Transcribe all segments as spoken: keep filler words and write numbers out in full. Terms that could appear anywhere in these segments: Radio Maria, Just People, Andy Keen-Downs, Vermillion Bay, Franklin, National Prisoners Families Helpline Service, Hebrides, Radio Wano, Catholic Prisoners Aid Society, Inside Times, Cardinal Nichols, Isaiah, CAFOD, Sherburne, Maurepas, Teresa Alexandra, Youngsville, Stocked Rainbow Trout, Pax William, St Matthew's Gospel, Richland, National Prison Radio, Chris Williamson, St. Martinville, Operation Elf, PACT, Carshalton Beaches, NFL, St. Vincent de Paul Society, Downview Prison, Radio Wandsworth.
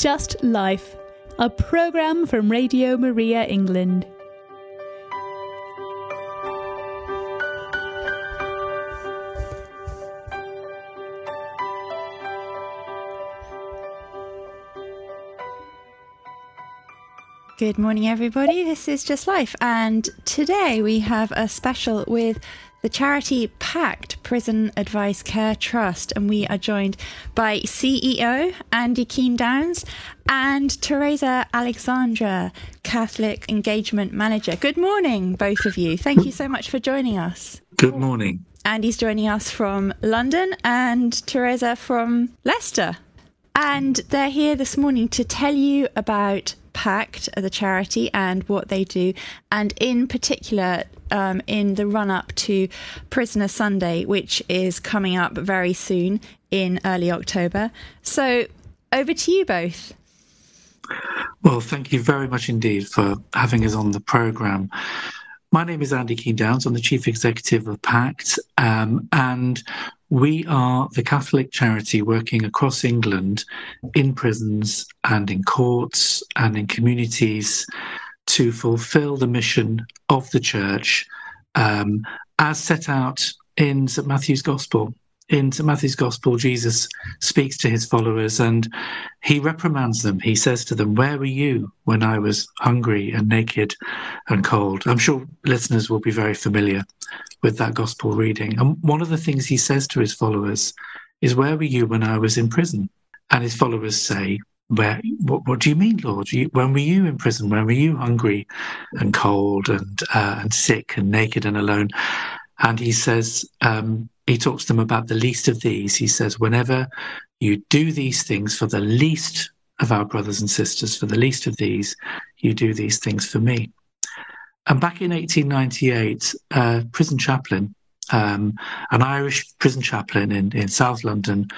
Just Life, a programme from Radio Maria England. Good morning, everybody. This is Just Life, and today we have a special with the charity PACT, Prison Advice Care Trust, and we are joined by C E O Andy Keen-Downs and Teresa Alexandra, Catholic Engagement Manager. Good morning, both of you. Thank you so much for joining us. Good morning. Andy's joining us from London and Teresa from Leicester. And they're here this morning to tell you about PACT, the charity, and what they do, and in particular um, in the run-up to Prisoner Sunday, which is coming up very soon in early October. So over to you both. Well, thank you very much indeed for having us on the programme. My name is Andy Keen-Downs. I'm the Chief Executive of PACT, um, and we are the Catholic charity working across England in prisons and in courts and in communities to fulfil the mission of the Church um, as set out in St Matthew's Gospel. In St Matthew's Gospel, Jesus speaks to his followers and he reprimands them. He says to them, "Where were you when I was hungry and naked and cold?" I'm sure listeners will be very familiar with that Gospel reading. And one of the things he says to his followers is, "Where were you when I was in prison?" And his followers say, "Where? What, what do you mean, Lord? You, when were you in prison? When were you hungry and cold and, uh, and sick and naked and alone?" And he says... Um, He talks to them about the least of these. He says, whenever you do these things for the least of our brothers and sisters, for the least of these, you do these things for me. And back in eighteen ninety-eight, uh, prison chaplain, um, an Irish prison chaplain in, in South London,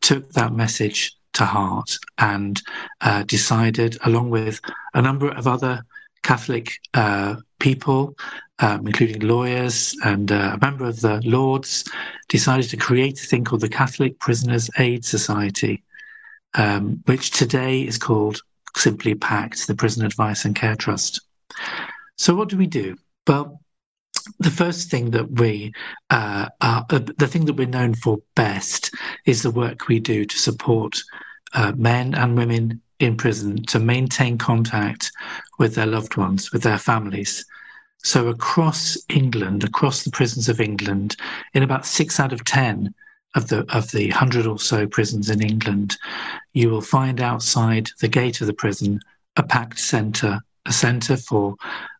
took that message to heart and uh, decided, along with a number of other Catholic uh, people, Um, including lawyers and uh, a member of the Lords, decided to create a thing called the Catholic Prisoners Aid Society, um, which today is called simply PACT, the Prison Advice and Care Trust. So what do we do? Well, the first thing that we, uh, are, uh, the thing that we're known for best is the work we do to support uh, men and women in prison to maintain contact with their loved ones, with their families. So across England, across the prisons of England, in about six out of ten of the of the hundred or so prisons in England, you will find outside the gate of the prison a PACT centre, a centre for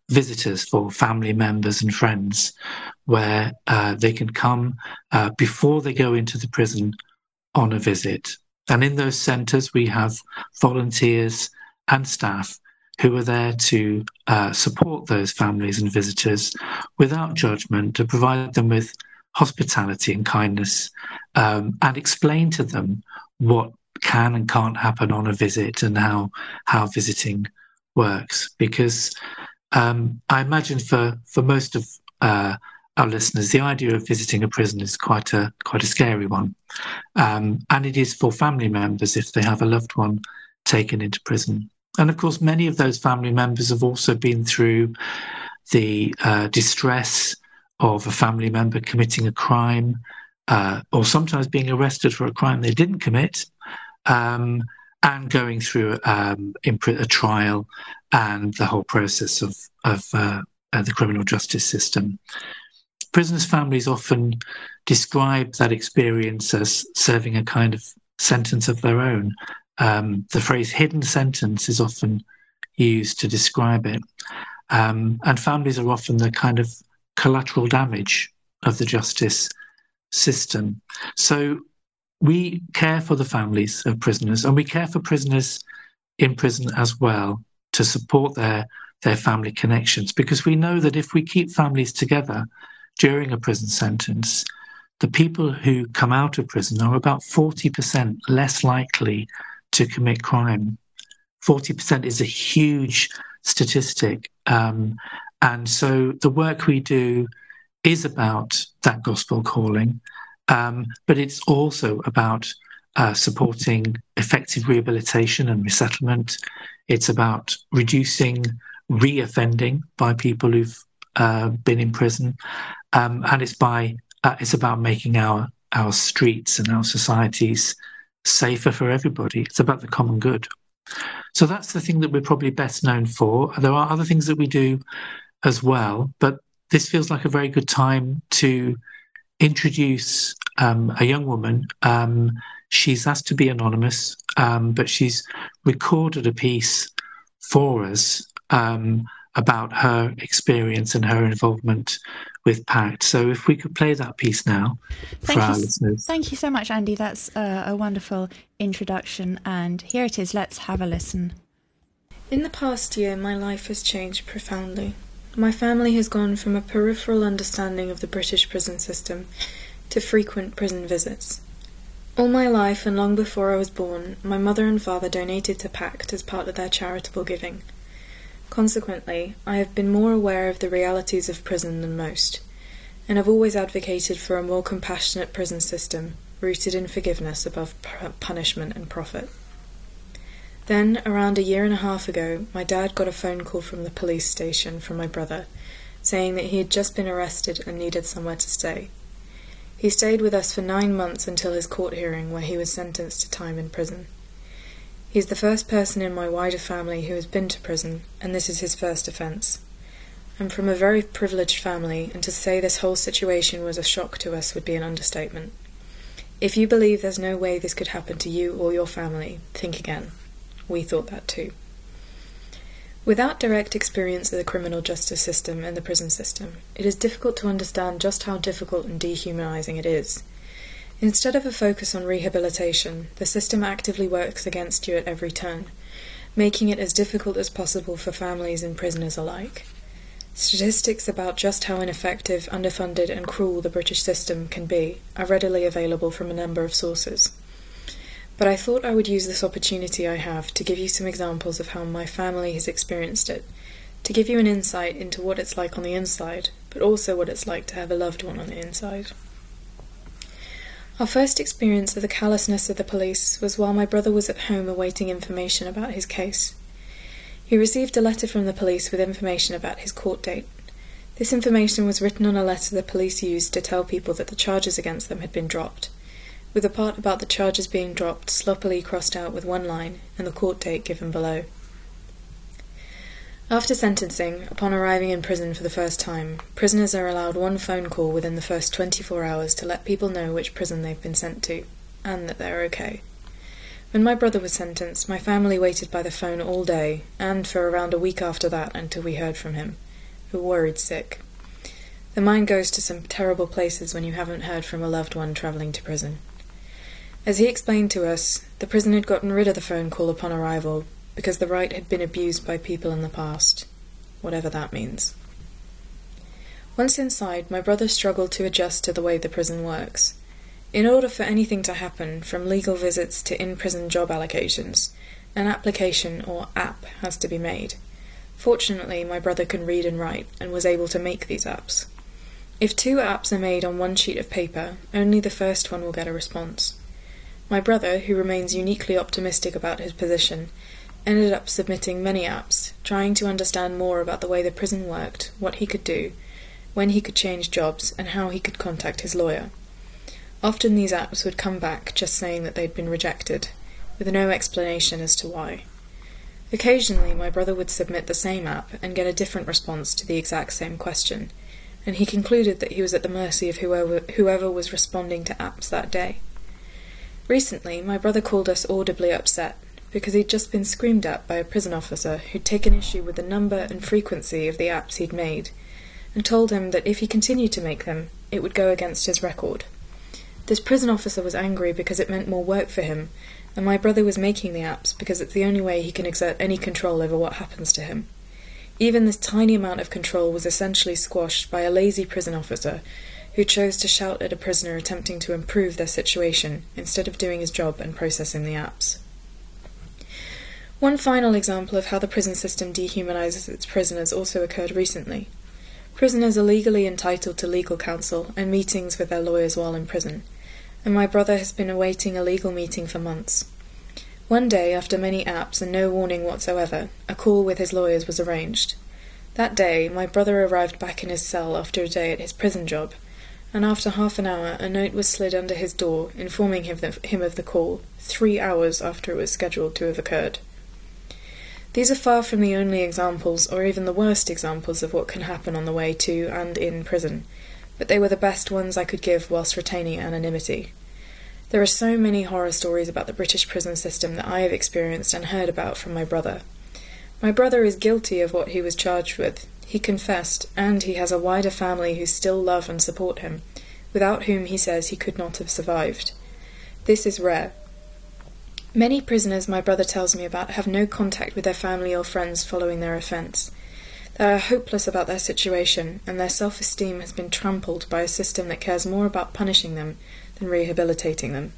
visitors, for family members and friends, where uh, they can come uh, before they go into the prison on a visit. And in those centres, we have volunteers and staff who are there to uh, support those families and visitors without judgment, to provide them with hospitality and kindness, um, and explain to them what can and can't happen on a visit and how how visiting works. Because um, I imagine for, for most of uh, our listeners, the idea of visiting a prison is quite a, quite a scary one. Um, and it is for family members if they have a loved one taken into prison. And of course, many of those family members have also been through the uh, distress of a family member committing a crime, uh, or sometimes being arrested for a crime they didn't commit, um, and going through um, a trial and the whole process of, of uh, the criminal justice system. Prisoners' families often describe that experience as serving a kind of sentence of their own. Um, the phrase hidden sentence is often used to describe it. Um, and families are often the kind of collateral damage of the justice system. So we care for the families of prisoners, and we care for prisoners in prison as well to support their, their family connections, because we know that if we keep families together during a prison sentence, the people who come out of prison are about forty percent less likely to commit crime. forty percent is a huge statistic. Um, and so the work we do is about that gospel calling, um, but it's also about uh, supporting effective rehabilitation and resettlement. It's about reducing reoffending by people who've uh, been in prison, um, and it's by uh, it's about making our our streets and our societies safer for everybody. It's about the common good. So that's the thing that we're probably best known for. There are other things that we do as well, but this feels like a very good time to introduce um, a young woman. Um, she's asked to be anonymous, um, but she's recorded a piece for us um, about her experience and her involvement with PACT. So if we could play that piece now thank for our you, listeners. Thank you so much, Andy. That's uh, a wonderful introduction. And here it is. Let's have a listen. In the past year, my life has changed profoundly. My family has gone from a peripheral understanding of the British prison system to frequent prison visits. All my life and long before I was born, my mother and father donated to PACT as part of their charitable giving. Consequently, I have been more aware of the realities of prison than most, and have always advocated for a more compassionate prison system, rooted in forgiveness above punishment and profit. Then, around a year and a half ago, my dad got a phone call from the police station from my brother, saying that he had just been arrested and needed somewhere to stay. He stayed with us for nine months until his court hearing, where he was sentenced to time in prison. He's the first person in my wider family who has been to prison, and this is his first offence. I'm from a very privileged family, and to say this whole situation was a shock to us would be an understatement. If you believe there's no way this could happen to you or your family, think again. We thought that too. Without direct experience of the criminal justice system and the prison system, it is difficult to understand just how difficult and dehumanising it is. Instead of a focus on rehabilitation, the system actively works against you at every turn, making it as difficult as possible for families and prisoners alike. Statistics about just how ineffective, underfunded and cruel the British system can be are readily available from a number of sources. But I thought I would use this opportunity I have to give you some examples of how my family has experienced it, to give you an insight into what it's like on the inside, but also what it's like to have a loved one on the inside. Our first experience of the callousness of the police was while my brother was at home awaiting information about his case. He received a letter from the police with information about his court date. This information was written on a letter the police used to tell people that the charges against them had been dropped, with the part about the charges being dropped sloppily crossed out with one line, and the court date given below. After sentencing, upon arriving in prison for the first time, prisoners are allowed one phone call within the first twenty-four hours to let people know which prison they've been sent to, and that they're okay. When my brother was sentenced, my family waited by the phone all day, and for around a week after that until we heard from him. We were worried sick. The mind goes to some terrible places when you haven't heard from a loved one travelling to prison. As he explained to us, the prison had gotten rid of the phone call upon arrival because the right had been abused by people in the past, whatever that means. Once inside, my brother struggled to adjust to the way the prison works. In order for anything to happen, from legal visits to in-prison job allocations, an application or app has to be made. Fortunately, my brother can read and write and was able to make these apps. If two apps are made on one sheet of paper, only the first one will get a response. My brother, who remains uniquely optimistic about his position, ended up submitting many apps, trying to understand more about the way the prison worked, what he could do, when he could change jobs, and how he could contact his lawyer. Often these apps would come back just saying that they'd been rejected, with no explanation as to why. Occasionally, my brother would submit the same app and get a different response to the exact same question, and he concluded that he was at the mercy of whoever, whoever was responding to apps that day. Recently, my brother called us audibly upset because he'd just been screamed at by a prison officer who'd taken issue with the number and frequency of the apps he'd made and told him that if he continued to make them, it would go against his record. This prison officer was angry because it meant more work for him, and my brother was making the apps because it's the only way he can exert any control over what happens to him. Even this tiny amount of control was essentially squashed by a lazy prison officer who chose to shout at a prisoner attempting to improve their situation instead of doing his job and processing the apps. One final example of how the prison system dehumanises its prisoners also occurred recently. Prisoners are legally entitled to legal counsel and meetings with their lawyers while in prison, and my brother has been awaiting a legal meeting for months. One day, after many apps and no warning whatsoever, a call with his lawyers was arranged. That day, my brother arrived back in his cell after a day at his prison job, and after half an hour a note was slid under his door informing him, that, him of the call, three hours after it was scheduled to have occurred. These are far from the only examples, or even the worst examples, of what can happen on the way to and in prison, but they were the best ones I could give whilst retaining anonymity. There are so many horror stories about the British prison system that I have experienced and heard about from my brother. My brother is guilty of what he was charged with. He confessed, and he has a wider family who still love and support him, without whom he says he could not have survived. This is rare. Many prisoners, my brother tells me about, have no contact with their family or friends following their offence. They are hopeless about their situation, and their self-esteem has been trampled by a system that cares more about punishing them and rehabilitating them.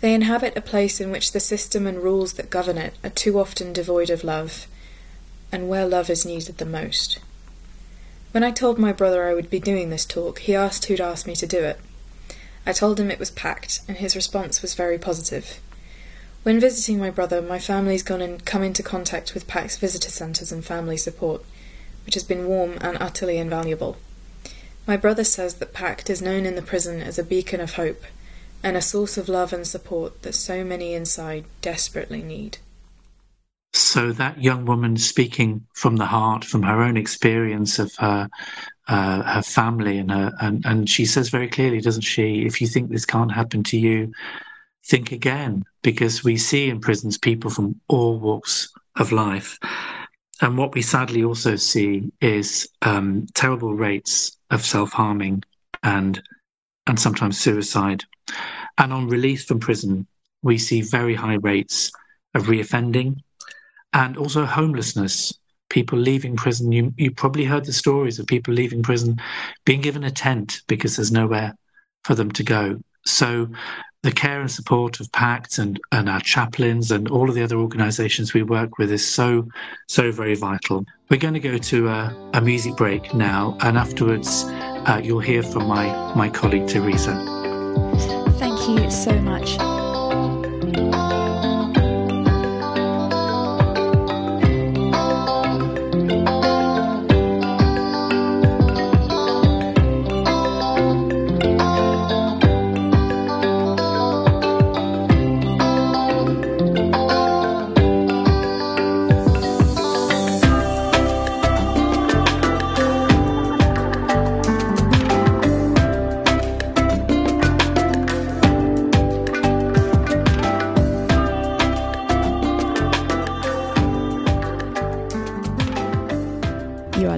They inhabit a place in which the system and rules that govern it are too often devoid of love, and where love is needed the most. When I told my brother I would be doing this talk, he asked who'd asked me to do it. I told him it was PACT, and his response was very positive. When visiting my brother, my family's gone and come into contact with PACT's visitor centres and family support, which has been warm and utterly invaluable. My brother says that PACT is known in the prison as a beacon of hope and a source of love and support that so many inside desperately need. So that young woman speaking from the heart, from her own experience of her uh, her family, and, her, and, and she says very clearly, doesn't she, if you think this can't happen to you, think again, because we see in prisons people from all walks of life. And what we sadly also see is um, terrible rates of self-harming and and sometimes suicide. And on release from prison, we see very high rates of reoffending and also homelessness. People leaving prison, you, you probably heard the stories of people leaving prison, being given a tent because there's nowhere for them to go. So the care and support of PACT and, and our chaplains and all of the other organisations we work with is so, so very vital. We're going to go to a, a music break now, and afterwards uh, you'll hear from my, my colleague Teresa. Thank you so much.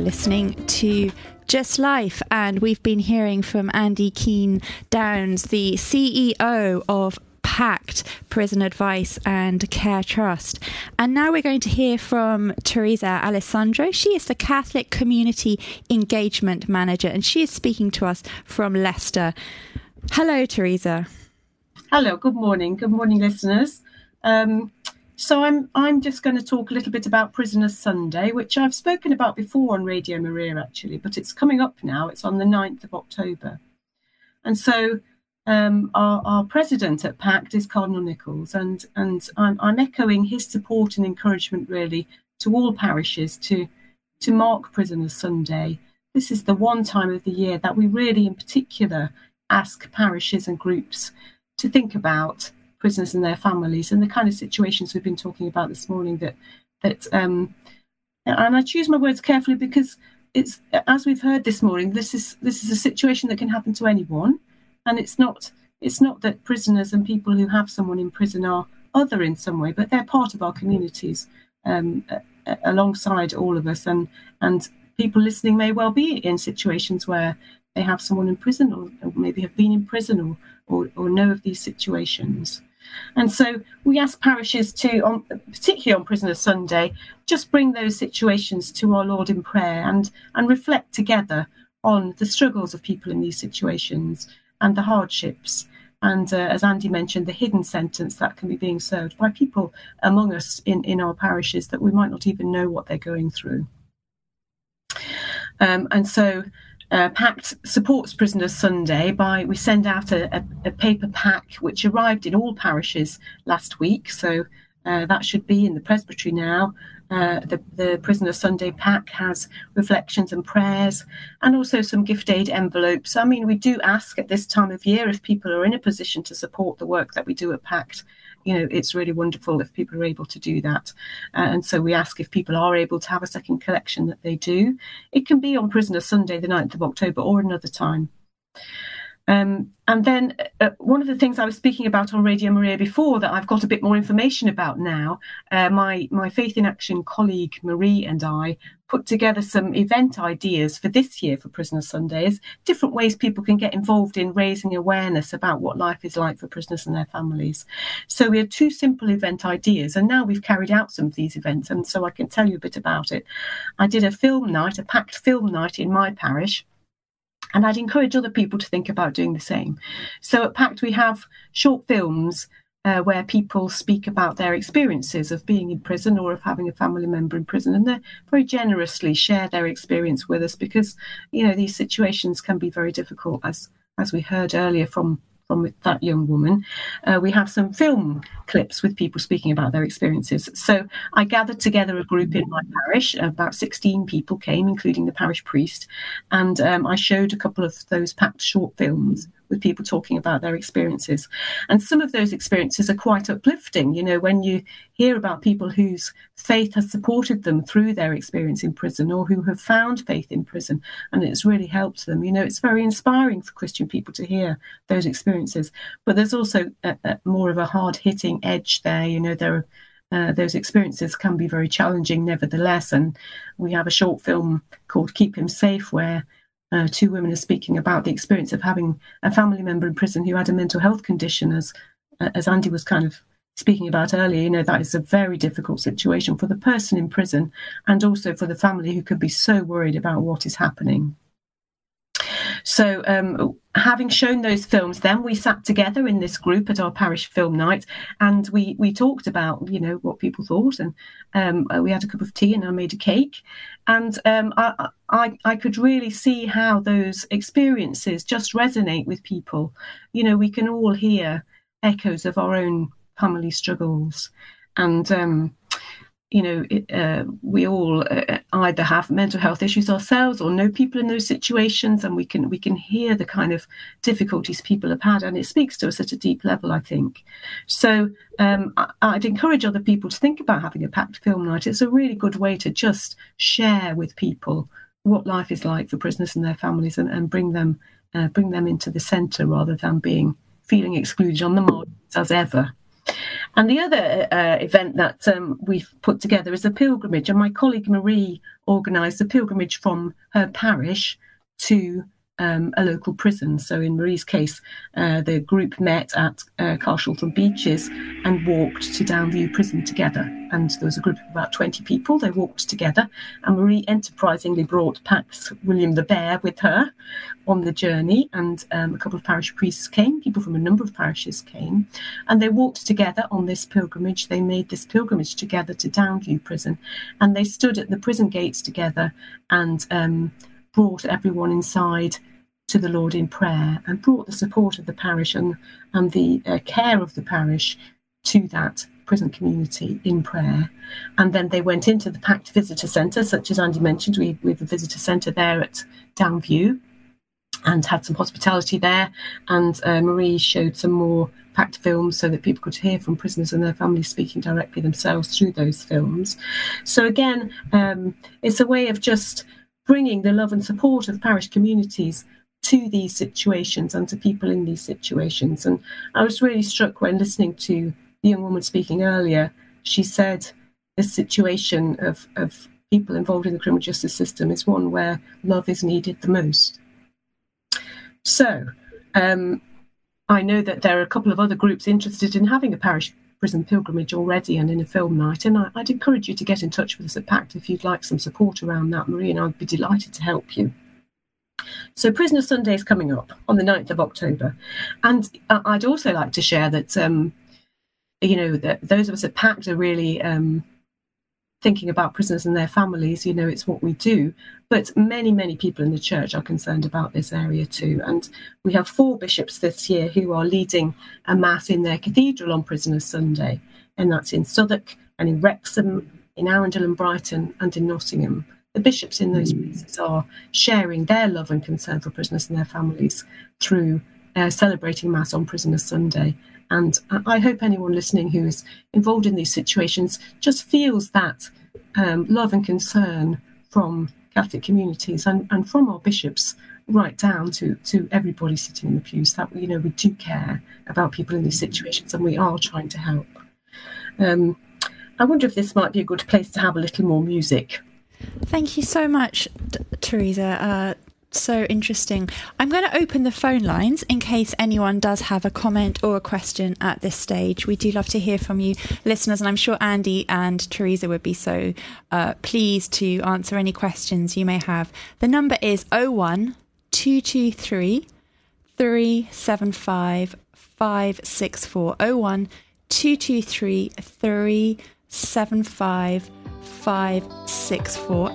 Listening to Just Life, and we've been hearing from Andy Keen-Downs, the C E O of PACT, Prison Advice and Care Trust. And now we're going to hear from Teresa Alexandra. She is the Catholic Community Engagement Manager, and she is speaking to us from Leicester. Hello, Teresa. Hello, good morning. Good morning, listeners. Um, So I'm I'm just going to talk a little bit about Prisoners Sunday, which I've spoken about before on Radio Maria, actually, but it's coming up now. It's on the ninth of October. And so um, our, our president at PACT is Cardinal Nichols, and, and I'm, I'm echoing his support and encouragement, really, to all parishes to, to mark Prisoners Sunday. This is the one time of the year that we really, in particular, ask parishes and groups to think about prisoners and their families and the kind of situations we've been talking about this morning. That that um and I choose my words carefully, because it's, as we've heard this morning, this is this is a situation that can happen to anyone, and it's not it's not that prisoners and people who have someone in prison are other in some way, but they're part of our communities, um alongside all of us, and and people listening may well be in situations where they have someone in prison, or, or maybe have been in prison, or or, or know of these situations. And so we ask parishes to, on, particularly on Prisoners Sunday, just bring those situations to our Lord in prayer, and, and reflect together on the struggles of people in these situations and the hardships. And uh, as Andy mentioned, the hidden sentence that can be being served by people among us in, in our parishes that we might not even know what they're going through. Um, and so Uh, PACT supports Prisoners Sunday by, we send out a, a, a paper pack which arrived in all parishes last week, so uh, that should be in the presbytery now. Uh, the, the Prisoner Sunday pack has reflections and prayers and also some gift aid envelopes. I mean, we do ask at this time of year if people are in a position to support the work that we do at PACT. You know, it's really wonderful if people are able to do that. Uh, and so we ask if people are able to have a second collection that they do. It can be on Prisoner Sunday, the ninth of October, or another time. Um, and then uh, one of the things I was speaking about on Radio Maria before that I've got a bit more information about now, uh, my, my Faith in Action colleague Marie and I put together some event ideas for this year for Prisoner Sundays, different ways people can get involved in raising awareness about what life is like for prisoners and their families. So we had two simple event ideas, and now we've carried out some of these events, and so I can tell you a bit about it. I did a film night, a packed film night in my parish. And I'd encourage other people to think about doing the same. So at PACT, we have short films uh, where people speak about their experiences of being in prison or of having a family member in prison. And they very generously share their experience with us because, you know, these situations can be very difficult, as, as we heard earlier from from that young woman. Uh, we have some film clips with people speaking about their experiences. So I gathered together a group in my parish. About sixteen people came, including the parish priest, and um, I showed a couple of those packed short films with people talking about their experiences. And some of those experiences are quite uplifting. You know, when you hear about people whose faith has supported them through their experience in prison or who have found faith in prison and it's really helped them, you know, it's very inspiring for Christian people to hear those experiences. But there's also a, a more of a hard-hitting edge there. You know, there are, uh, those experiences can be very challenging nevertheless. And we have a short film called Keep Him Safe where Uh, two women are speaking about the experience of having a family member in prison who had a mental health condition, as as Andy was kind of speaking about earlier. You know, that is a very difficult situation for the person in prison and also for the family who could be so worried about what is happening. So um, having shown those films, then we sat together in this group at our parish film night and we, we talked about, you know, what people thought, and um, we had a cup of tea and I made a cake, and um, I, I, I could really see how those experiences just resonate with people. You know, we can all hear echoes of our own family struggles, and um you know, uh, we all uh, either have mental health issues ourselves or know people in those situations, and we can we can hear the kind of difficulties people have had, and it speaks to us at a deep level, I think. So um, I, I'd encourage other people to think about having a packed film night. It's a really good way to just share with people what life is like for prisoners and their families, and, and bring them uh, bring them into the centre rather than being feeling excluded on the margins as ever. And the other uh, event that um, we've put together is a pilgrimage, and my colleague Marie organised a pilgrimage from her parish to um, a local prison. So in Marie's case, uh, the group met at uh, Carshalton Beaches and walked to Downview Prison together. And there was a group of about twenty people. They walked together, and Marie enterprisingly brought Pax William the Bear with her on the journey, and um, a couple of parish priests came, people from a number of parishes came, and they walked together on this pilgrimage. They made this pilgrimage together to Downview Prison, and they stood at the prison gates together and um, brought everyone inside to the Lord in prayer, and brought the support of the parish and, and the uh, care of the parish to that prison community in prayer. And then they went into the PACT visitor centre, such as Andy mentioned. We, we have a visitor centre there at Downview, and had some hospitality there, and uh, Marie showed some more packed films so that people could hear from prisoners and their families speaking directly themselves through those films. So again, um, it's a way of just bringing the love and support of parish communities to these situations and to people in these situations. And I was really struck when listening to the young woman speaking earlier. She said the situation of, of people involved in the criminal justice system is one where love is needed the most. So um, I know that there are a couple of other groups interested in having a parish prison pilgrimage already and in a film night, and I, I'd encourage you to get in touch with us at PACT if you'd like some support around that, Marie, and I'd be delighted to help you. So Prisoner Sunday is coming up on the ninth of October, and uh, I'd also like to share that, um, you know, that those of us at PACT are really... Um, thinking about prisoners and their families, you know, it's what we do. But many, many people in the church are concerned about this area too. And we have four bishops this year who are leading a mass in their cathedral on Prisoners Sunday. And that's in Southwark and in Wrexham, in Arundel and Brighton and in Nottingham. The bishops in those places are sharing their love and concern for prisoners and their families through uh, celebrating Mass on Prisoners Sunday. And I hope anyone listening who is involved in these situations just feels that um, love and concern from Catholic communities and, and from our bishops right down to, to everybody sitting in the pews, that, you know, we do care about people in these situations and we are trying to help. Um, I wonder if this might be a good place to have a little more music. Thank you so much, Teresa. Uh, so interesting. I'm going to open the phone lines in case anyone does have a comment or a question at this stage. We do love to hear from you listeners, and I'm sure Andy and Teresa would be so uh, pleased to answer any questions you may have. The number is oh one two two three three seven five five six four. oh one two two three three seven five five six four.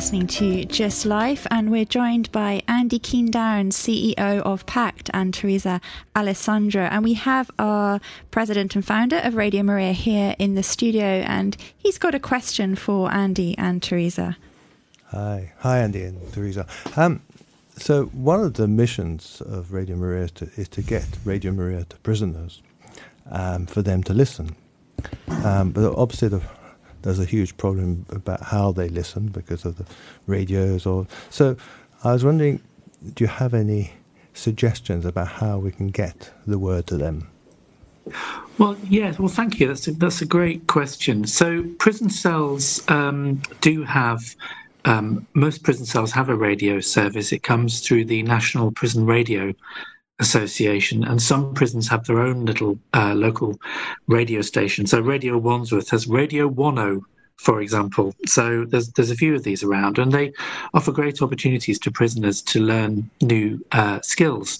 Listening to Just Life, and we're joined by Andy Keen-Downs, C E O of PACT, and Teresa Alexandra, and we have our president and founder of Radio Maria here in the studio, and he's got a question for Andy and Teresa. Hi, hi Andy and Teresa. Um, so one of the missions of Radio Maria is to, is to get Radio Maria to prisoners, um, for them to listen, um, but obviously the there's a huge problem about how they listen because of the radios. Or so I was wondering, do you have any suggestions about how we can get the word to them? Well, yes. Well, thank you. That's a, that's a great question. So prison cells um, do have, um, most prison cells have a radio service. It comes through the National Prison Radio Association, and some prisons have their own little uh, local radio station. So Radio Wandsworth has Radio Wano, for example. So there's there's a few of these around, and they offer great opportunities to prisoners to learn new uh, skills.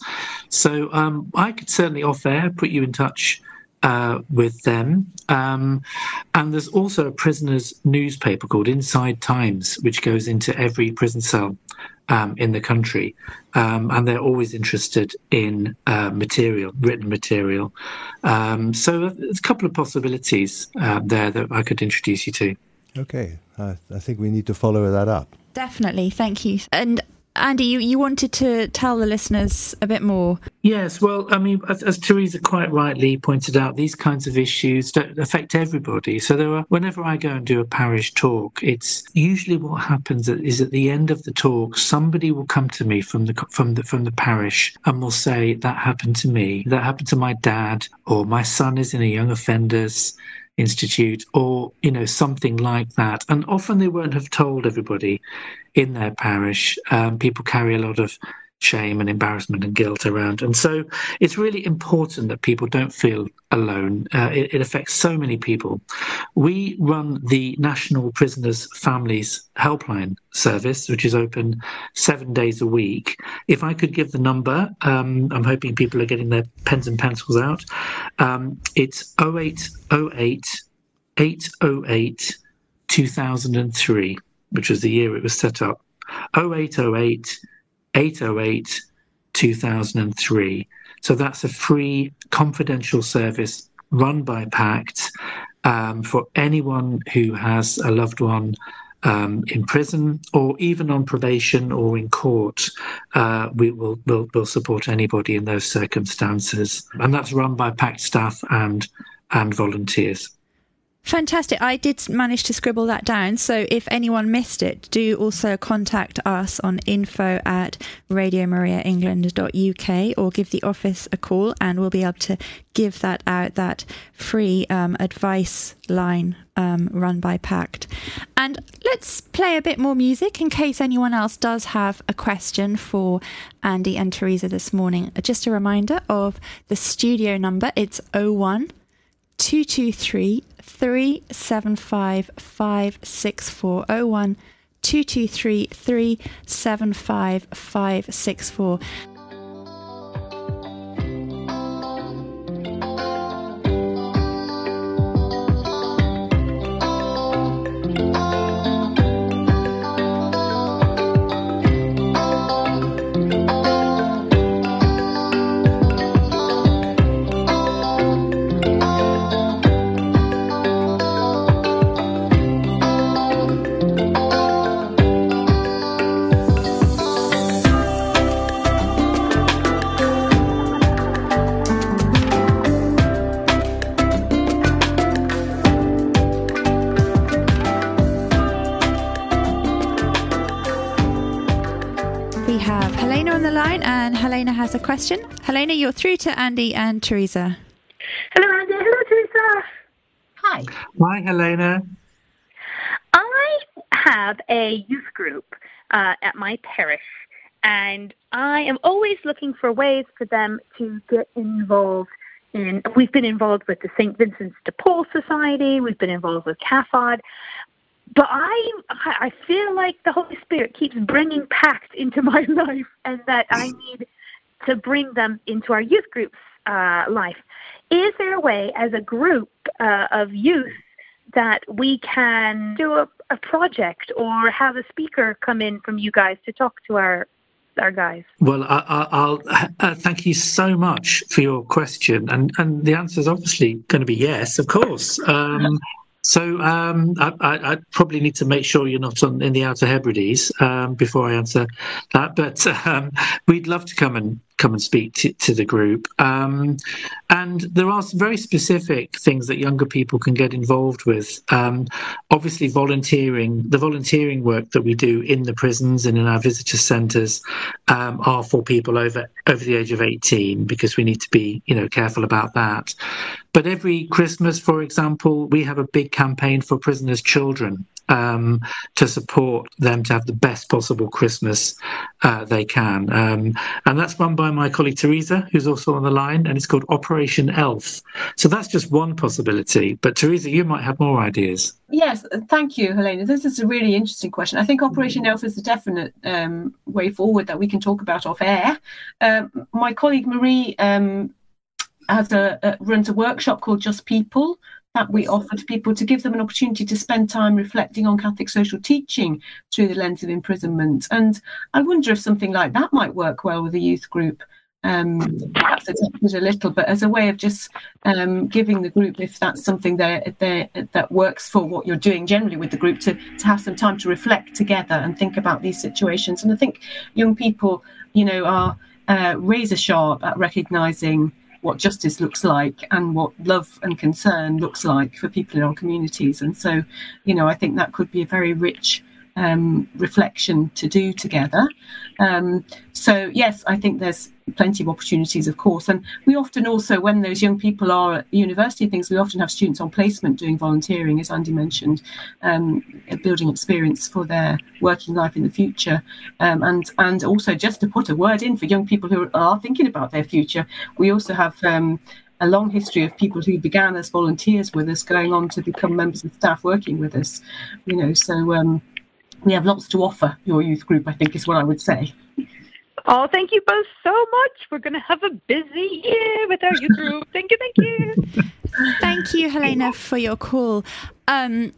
So um, I could certainly off air put you in touch uh, with them. Um, and there's also a prisoner's newspaper called Inside Times, which goes into every prison cell Um, in the country, um, and they're always interested in uh, material, written material. Um, so there's a couple of possibilities uh, there that I could introduce you to. Okay, I, I think we need to follow that up. Definitely, thank you. And Andy, you, you wanted to tell the listeners a bit more. Yes, well, I mean, as, as Teresa quite rightly pointed out, these kinds of issues don't affect everybody. So there are, whenever I go and do a parish talk, it's usually what happens is at the end of the talk, somebody will come to me from the from the, from the parish and will say, that happened to me, that happened to my dad, or my son is in a young offenders institute, or, you know, something like that. And often they won't have told everybody in their parish. Um, people carry a lot of shame and embarrassment and guilt around, and so it's really important that people don't feel alone. Uh, it, it affects so many people. We run the National Prisoners Families Helpline Service, which is open seven days a week. If I could give the number, um, I'm hoping people are getting their pens and pencils out. Um, it's oh eight oh eight, eight oh eight, two thousand three, which was the year it was set up. oh eight oh eight, eight oh eight, two thousand three. So that's a free confidential service run by PACT um, for anyone who has a loved one um, in prison or even on probation or in court. Uh, we will will will support anybody in those circumstances. And that's run by PACT staff and and volunteers. Fantastic. I did manage to scribble that down. So if anyone missed it, do also contact us on info at radio maria england dot u k or give the office a call and we'll be able to give that out, that free um, advice line um, run by PACT. And let's play a bit more music in case anyone else does have a question for Andy and Teresa this morning. Just a reminder of the studio number. It's oh one two two three three seven five five six four oh one two two three three seven five five six four. Has a question. Helena, you're through to Andy and Teresa. Hello, Andy. Hello, Teresa. Hi. Hi, Helena. I have a youth group uh, at my parish, and I am always looking for ways for them to get involved in. We've been involved with the Saint Vincent de Paul Society. We've been involved with CAFOD. But I, I feel like the Holy Spirit keeps bringing PACT into my life, and that I need to bring them into our youth group's uh, life. Is there a way as a group uh, of youth that we can do a, a project or have a speaker come in from you guys to talk to our our guys? Well, I, I, I'll uh, thank you so much for your question. And, and the answer is obviously going to be yes, of course. Um, so um, I, I, I probably need to make sure you're not on, in the Outer Hebrides um, before I answer that. But um, we'd love to come and come and speak to, to the group. Um, and there are some very specific things that younger people can get involved with. Um, obviously, volunteering, the volunteering work that we do in the prisons and in our visitor centres um, are for people over, over the age of eighteen, because we need to be, you know, careful about that. But every Christmas, for example, we have a big campaign for prisoners' children. Um, to support them to have the best possible Christmas uh, they can. Um, and that's run by my colleague Teresa, who's also on the line, and it's called Operation Elf. So that's just one possibility. But Teresa, you might have more ideas. Yes, thank you, Helena. This is a really interesting question. I think Operation Elf is a definite um, way forward that we can talk about off air. Um, my colleague Marie um, has a, a, runs a workshop called Just People, that we offer to people to give them an opportunity to spend time reflecting on Catholic social teaching through the lens of imprisonment. And I wonder if something like that might work well with a youth group. Um, perhaps adapted a little, but as a way of just um, giving the group, if that's something that, that, that works for what you're doing generally with the group, to, to have some time to reflect together and think about these situations. And I think young people, you know, are uh, razor sharp at recognising what justice looks like and what love and concern looks like for people in our communities. And so, you know, I think that could be a very rich um, reflection to do together. Um, so, yes, I think there's plenty of opportunities, of course. And we often also, when those young people are at university things, we often have students on placement doing volunteering, as Andy mentioned, um, building experience for their working life in the future. Um, and and also, just to put a word in for young people who are thinking about their future, we also have um, a long history of people who began as volunteers with us going on to become members of staff working with us. You know, so um, we have lots to offer your youth group, I think is what I would say. Oh, thank you both so much. We're going to have a busy year with our youth group. Thank you, thank you. Thank you, Helena, for your call. Um,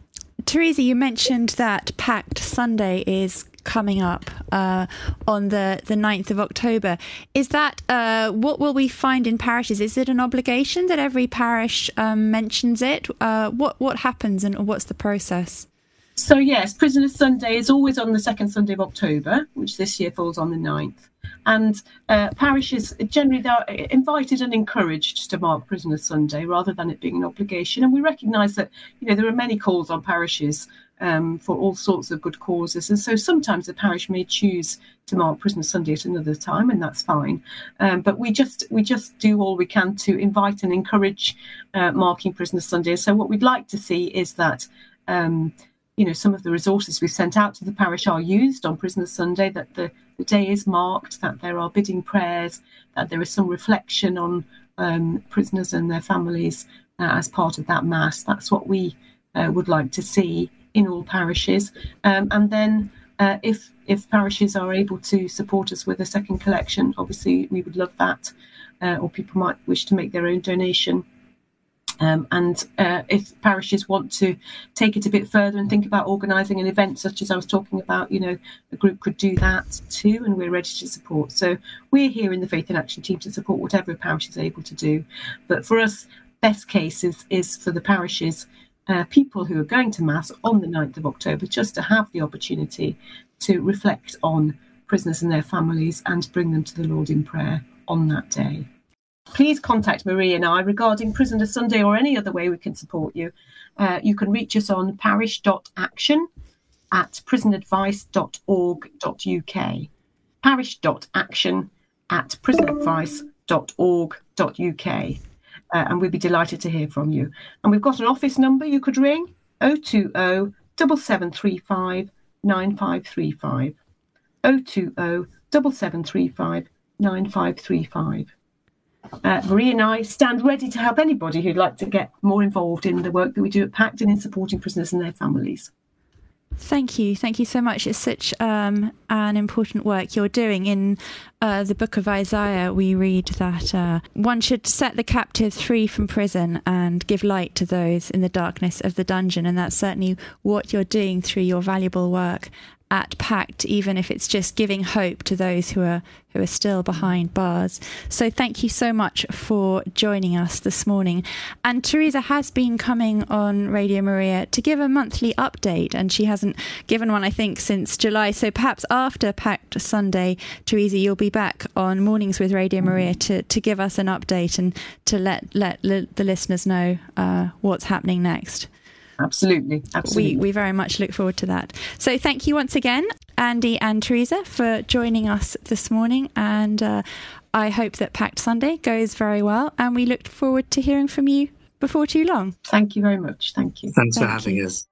Teresa, you mentioned that PACT Sunday is coming up uh, on the, the ninth of October. Is that, uh, what will we find in parishes? Is it an obligation that every parish um, mentions it? Uh, what, what happens and what's the process? So, yes, Prisoners Sunday is always on the second Sunday of October, which this year falls on the ninth. And uh, parishes generally are invited and encouraged to mark Prisoner Sunday rather than it being an obligation. And we recognise that, you know, there are many calls on parishes um, for all sorts of good causes. And so sometimes a parish may choose to mark Prisoner Sunday at another time, and that's fine. Um, but we just we just do all we can to invite and encourage uh, marking Prisoner Sunday. So what we'd like to see is that Um, you know, some of the resources we've sent out to the parish are used on Prisoner Sunday, that the, the day is marked, that there are bidding prayers, that there is some reflection on um, prisoners and their families uh, as part of that Mass. That's what we uh, would like to see in all parishes. Um, and then uh, if if parishes are able to support us with a second collection, obviously we would love that, uh, or people might wish to make their own donation. Um, and uh, if parishes want to take it a bit further and think about organising an event such as I was talking about, you know, a group could do that too, and we're ready to support. So we're here in the Faith in Action team to support whatever a parish is able to do. But for us, best case is, is for the parishes, uh, people who are going to Mass on the ninth of October, just to have the opportunity to reflect on prisoners and their families and bring them to the Lord in prayer on that day. Please contact Marie and I regarding Prisoner Sunday or any other way we can support you. Uh, you can reach us on parish.action at prison advice dot org dot U K. parish.action at prison advice dot org dot U K. Uh, and we'd be delighted to hear from you. And we've got an office number you could ring, oh two oh, seven seven three five, nine five three five. oh two oh, seven seven three five, nine five three five. Uh, Marie and I stand ready to help anybody who'd like to get more involved in the work that we do at PACT and in supporting prisoners and their families. Thank you. Thank you so much. It's such um, an important work you're doing. In uh, the book of Isaiah, we read that uh, one should set the captive free from prison and give light to those in the darkness of the dungeon. And that's certainly what you're doing through your valuable work at PACT, even if it's just giving hope to those who are who are still behind bars. So thank you so much for joining us this morning. And Teresa has been coming on Radio Maria to give a monthly update, and she hasn't given one, I think, since July. So perhaps after PACT Sunday, Teresa, you'll be back on Mornings with Radio Maria to, to give us an update and to let, let, let the listeners know uh, what's happening next. Absolutely. Absolutely. We, we very much look forward to that. So thank you once again, Andy and Teresa, for joining us this morning. And uh, I hope that PACT Sunday goes very well. And we look forward to hearing from you before too long. Thank you very much. Thank you. Thanks thank for having you. us.